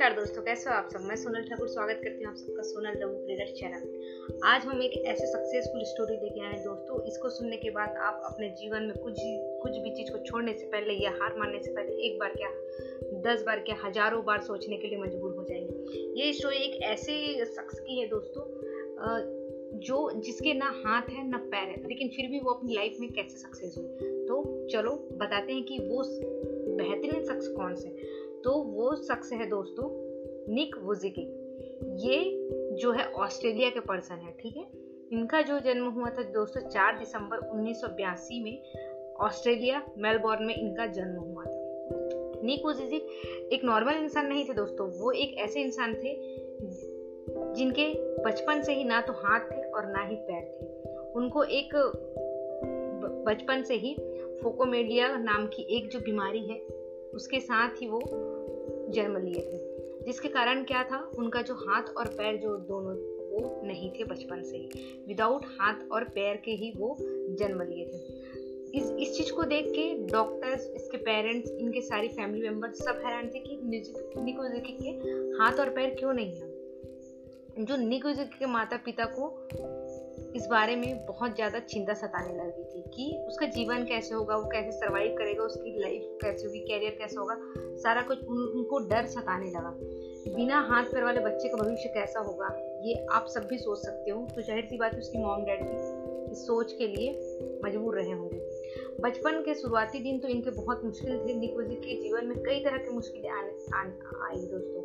नमस्कार दोस्तों, कैसे हो आप सब। मैं सोनल ठाकुर स्वागत करती हूँ आप सबका Sonal the book reader channel. आज हम एक ऐसे सक्सेसफुल स्टोरी लेके आए हैं दोस्तों, इसको सुनने के बाद आप अपने जीवन में कुछ भी चीज़ को छोड़ने से पहले या हार मानने से पहले एक बार क्या 10 बार क्या हजारों बार सोचने के लिए मजबूर हो जाएंगे। ये स्टोरी एक ऐसे शख्स की है दोस्तों जो जिसके ना हाथ है ना पैर है, लेकिन फिर भी वो अपनी लाइफ में कैसे सक्सेस हुई। तो चलो बताते हैं कि वो बेहतरीन शख्स कौन से। तो वो शख्स है दोस्तों निक वुजिकिक। ये जो है ऑस्ट्रेलिया के पर्सन है, ठीक है। इनका जो जन्म हुआ था दोस्तों 4 दिसंबर 1982 में ऑस्ट्रेलिया मेलबोर्न में इनका जन्म हुआ था। निक वुजिकिक एक नॉर्मल इंसान नहीं थे दोस्तों, वो एक ऐसे इंसान थे जिनके बचपन से ही ना तो हाथ थे और ना ही पैर थे। उनको एक बचपन से ही फोकोमेलिया नाम की एक जो बीमारी है उसके साथ ही वो जन्म लिए थे, जिसके कारण क्या था उनका जो हाथ और पैर जो दोनों वो नहीं थे। बचपन से ही विदाउट हाथ और पैर के ही वो जन्म लिए थे। इस चीज़ को देख के डॉक्टर्स, इसके पेरेंट्स, इनके सारी फैमिली मेम्बर्स सब हैरान थे कि निक वुजिकिक के हाथ और पैर क्यों नहीं है। जो निक वुजिकिक के माता पिता को इस बारे में बहुत ज़्यादा चिंता सताने लगी थी कि उसका जीवन कैसे होगा, वो कैसे सर्वाइव करेगा, उसकी लाइफ कैसे होगी, कैरियर कैसे होगा, सारा कुछ उनको डर सताने लगा। बिना हाथ पैर वाले बच्चे का भविष्य कैसा होगा ये आप सब भी सोच सकते हो। तो जाहिर सी बात उसकी मॉम डैड भी इस सोच के लिए मजबूर रहे होंगे। बचपन के शुरुआती दिन तो इनके बहुत मुश्किल थे। निक वुजिकिक के जीवन में कई तरह की मुश्किलें आई दोस्तों।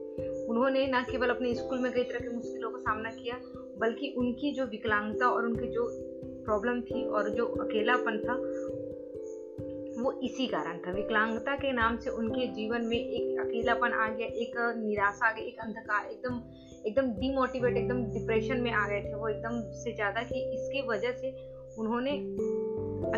उन्होंने ना केवल अपने स्कूल में कई तरह की मुश्किलों का सामना किया, बल्कि उनकी जो विकलांगता और उनकी जो प्रॉब्लम थी और जो अकेलापन था वो इसी कारण था। विकलांगता के नाम से उनके जीवन में एक अकेलापन आ गया, एक निराशा आ गई, एक अंधकार, एकदम डिमोटिवेट, एकदम डिप्रेशन में आ गए थे वो एकदम से ज़्यादा कि इसकी वजह से उन्होंने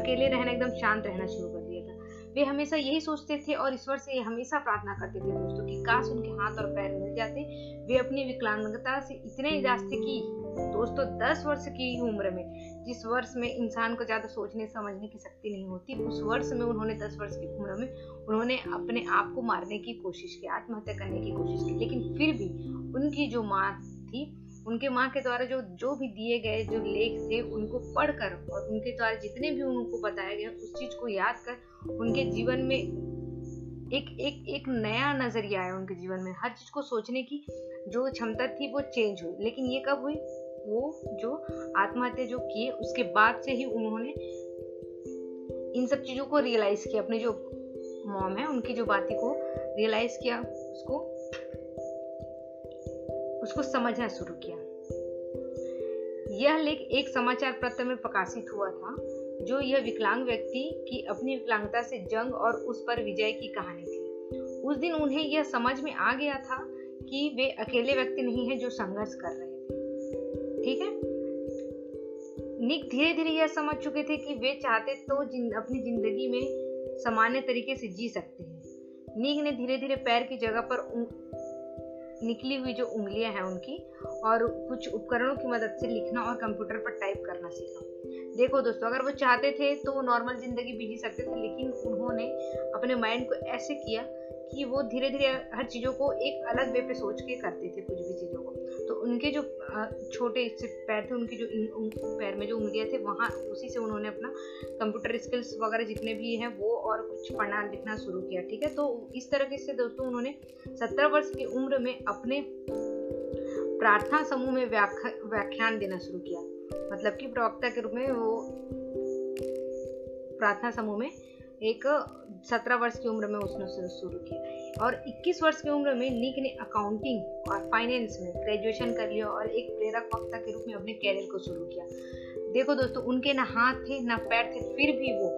अकेले रहना, एकदम शांत रहना शुरू कर दिया था। वे हमेशा यही सोचते थे और ईश्वर से हमेशा प्रार्थना करते थे दोस्तों कि काश उनके हाथ और पैर मिल जाते। वे अपनी विकलांगता से इतने जास्ते की दोस्तों 10 वर्ष की उम्र में, जिस वर्ष में इंसान को ज़्यादा सोचने समझने की शक्ति नहीं होती, उस वर्ष में उन्होंने 10 वर्ष की उम्र में उन्होंने अपने आप को मारने की कोशिश की, आत्महत्या करने की कोशिश की। लेकिन फिर भी उनकी जो माँ थी, उनके माँ के द्वारा जो भी दिए गए जो लेख थे उनको पढ़कर और उनके द्वारा जितने भी उनको बताया गया उस चीज़ को याद कर उनके जीवन में एक नया नजरिया आया। उनके जीवन में हर चीज़ को सोचने की जो क्षमता थी वो चेंज हुई। लेकिन ये कब हुई? वो जो आत्महत्या जो किए उसके बाद से ही उन्होंने इन सब चीज़ों को रियलाइज़ किया। अपने जो मॉम है उनकी जो बातें को रियलाइज़ किया, उसको समझना शुरू किया। यह लेख एक समाचार पत्र में प्रकाशित हुआ था जो यह विकलांग व्यक्ति की अपनी विकलांगता से जंग और उस पर विजय की कहानी थी। उस दिन उन्हें यह समझ में आ गया था कि वे अकेले व्यक्ति नहीं है जो संघर्ष कर रहे, ठीक है। निक धीरे धीरे यह समझ चुके थे कि वे चाहते तो अपनी जिंदगी में सामान्य तरीके से जी सकते हैं। निक ने धीरे धीरे पैर की जगह पर निकली हुई जो उंगलियां हैं उनकी और कुछ उपकरणों की मदद से लिखना और कंप्यूटर पर टाइप करना सीखा। देखो दोस्तों, अगर वो चाहते थे तो वो नॉर्मल जिंदगी भी जी सकते थे, लेकिन उन्होंने अपने माइंड को ऐसे किया कि वो धीरे धीरे हर चीज़ों को एक अलग वे पे सोच के करते थे कुछ भी चीज़ों को। तो उनके जो छोटे से पैर थे, उनके जो पैर में जो उंगलियां थे वहाँ उसी से उन्होंने अपना कंप्यूटर स्किल्स वगैरह जितने भी हैं वो और कुछ पढ़ना लिखना शुरू किया, ठीक है। तो इस तरीके से दोस्तों उन्होंने 17 वर्ष की उम्र में अपने प्रार्थना समूह में व्याख्यान देना शुरू किया। मतलब कि प्रवक्ता के रूप में वो प्रार्थना समूह में एक 17 वर्ष की उम्र में उसने शुरू किया और 21 वर्ष की उम्र में निक ने अकाउंटिंग और फाइनेंस में ग्रेजुएशन कर लिया और एक प्रेरक वक्ता के रूप में अपने कैरियर को शुरू किया। देखो दोस्तों, उनके ना हाथ थे ना पैर थे, फिर भी वो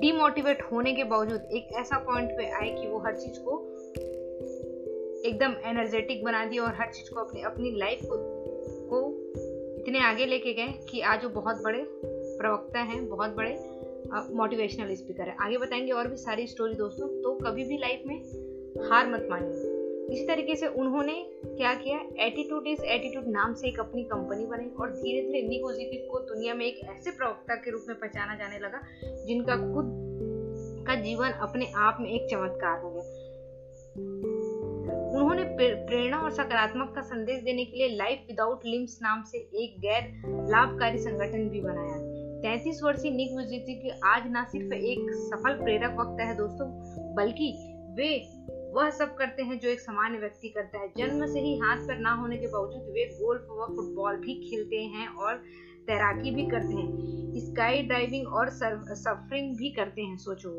डिमोटिवेट होने के बावजूद एक ऐसा पॉइंट पे आए कि वो हर चीज़ को एकदम एनर्जेटिक बना दिया और हर चीज़ को अपनी लाइफ को इतने आगे लेके गए कि आज वो बहुत बड़े प्रवक्ता हैं, बहुत बड़े मोटिवेशनल स्पीकर है। आगे बताएंगे और भी सारी स्टोरी दोस्तों। तो कभी भी लाइफ में हार मत मानिए। इसी तरीके से उन्होंने क्या किया, एटीट्यूड इज एटीट्यूड नाम से एक अपनी कंपनी बनाई और धीरे धीरे निक वुजिकिक को दुनिया में एक ऐसे प्रवक्ता के रूप में पहचाना जाने लगा जिनका खुद का जीवन अपने आप में एक चमत्कार हो गया। उन्होंने प्रेरणा और सकारात्मक का संदेश देने के लिए लाइफ विदाउट लिम्स नाम से एक गैर लाभकारी संगठन भी बनाया। 33 वर्षीय निक वुजिचिक आज न सिर्फ एक सफल प्रेरक वक्ता है दोस्तों, बल्कि वे वह सब करते हैं जो एक सामान्य व्यक्ति करता है। जन्म से ही हाथ पर ना होने के बावजूद वे गोल्फ व फुटबॉल भी खेलते हैं और तैराकी भी करते हैं, स्काई डाइविंग और सर्फिंग भी करते हैं। सोचो,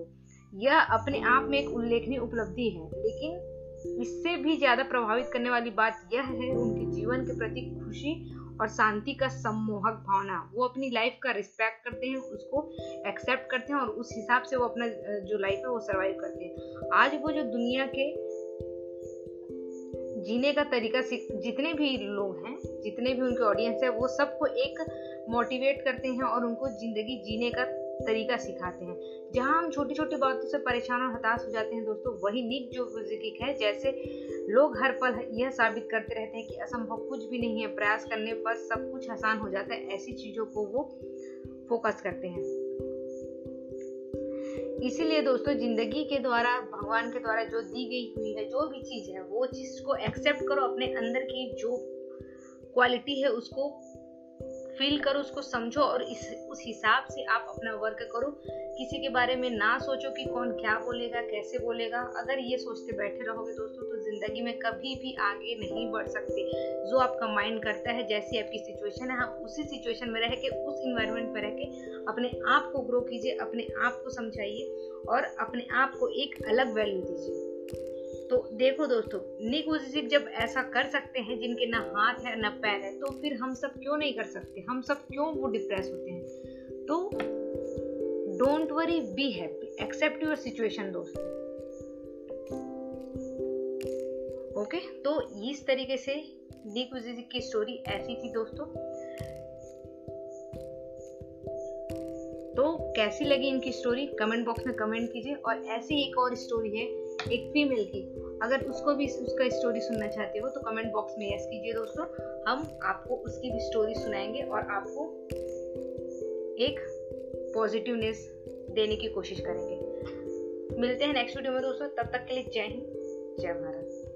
यह अपने आप में एक उल्लेखनीय उपलब्धि है, लेकिन इससे भी ज्यादा प्रभावित करने वाली बात यह है उनके जीवन के प्रति खुशी और शांति का सम्मोहक भावना। वो अपनी लाइफ का रिस्पेक्ट करते हैं, उसको एक्सेप्ट करते हैं और उस हिसाब से वो अपना जो लाइफ है वो सर्वाइव करते हैं। आज वो जो दुनिया के जीने का तरीका जितने भी लोग हैं, जितने भी उनके ऑडियंस है, वो सबको एक मोटिवेट करते हैं और उनको जिंदगी जीने का तरीका सिखाते हैं। जहां हम छोटी छोटी बातों से परेशान और हताश हो जाते हैं दोस्तों, वही निक जो वुजिचिक है, जैसे लोग हर पल यह साबित करते रहते हैं कि असंभव कुछ भी नहीं है, प्रयास करने पर सब कुछ आसान हो जाता है, ऐसी चीजों को वो फोकस करते हैं। इसीलिए दोस्तों, जिंदगी के द्वारा, भगवान के द्वारा जो दी गई हुई है, जो भी चीज है, वो चीज को एक्सेप्ट करो, अपने अंदर की जो क्वालिटी है उसको फील करो, उसको समझो और उस हिसाब से आप अपना वर्क करो। किसी के बारे में ना सोचो कि कौन क्या बोलेगा, कैसे बोलेगा। अगर ये सोचते बैठे रहोगे दोस्तों तो जिंदगी में कभी भी आगे नहीं बढ़ सकते। जो आपका माइंड करता है, जैसी आपकी सिचुएशन है, आप उसी सिचुएशन में रह के, उस इन्वायरमेंट में रह के अपने आप को ग्रो कीजिए, अपने आप को समझाइए और अपने आप को एक अलग वैल्यू दीजिए। तो देखो दोस्तों, निक वुजिचिक जब ऐसा कर सकते हैं जिनके ना हाथ है ना पैर है, तो फिर हम सब क्यों नहीं कर सकते? हम सब क्यों वो डिप्रेस होते हैं? तो don't worry, be happy, accept your situation दोस्तों। ओके, तो इस तरीके से निक वुजिचिक की स्टोरी ऐसी थी दोस्तों। तो कैसी लगी इनकी स्टोरी, कमेंट बॉक्स में कमेंट कीजिए। और ऐसी एक और स्टोरी है एक फीमेल की, अगर उसको भी उसका स्टोरी सुनना चाहते हो तो कमेंट बॉक्स में यस कीजिए दोस्तों, हम आपको उसकी भी स्टोरी सुनाएंगे और आपको एक पॉजिटिवनेस देने की कोशिश करेंगे। मिलते हैं नेक्स्ट वीडियो में दोस्तों, तब तक के लिए जय हिंद, जय भारत।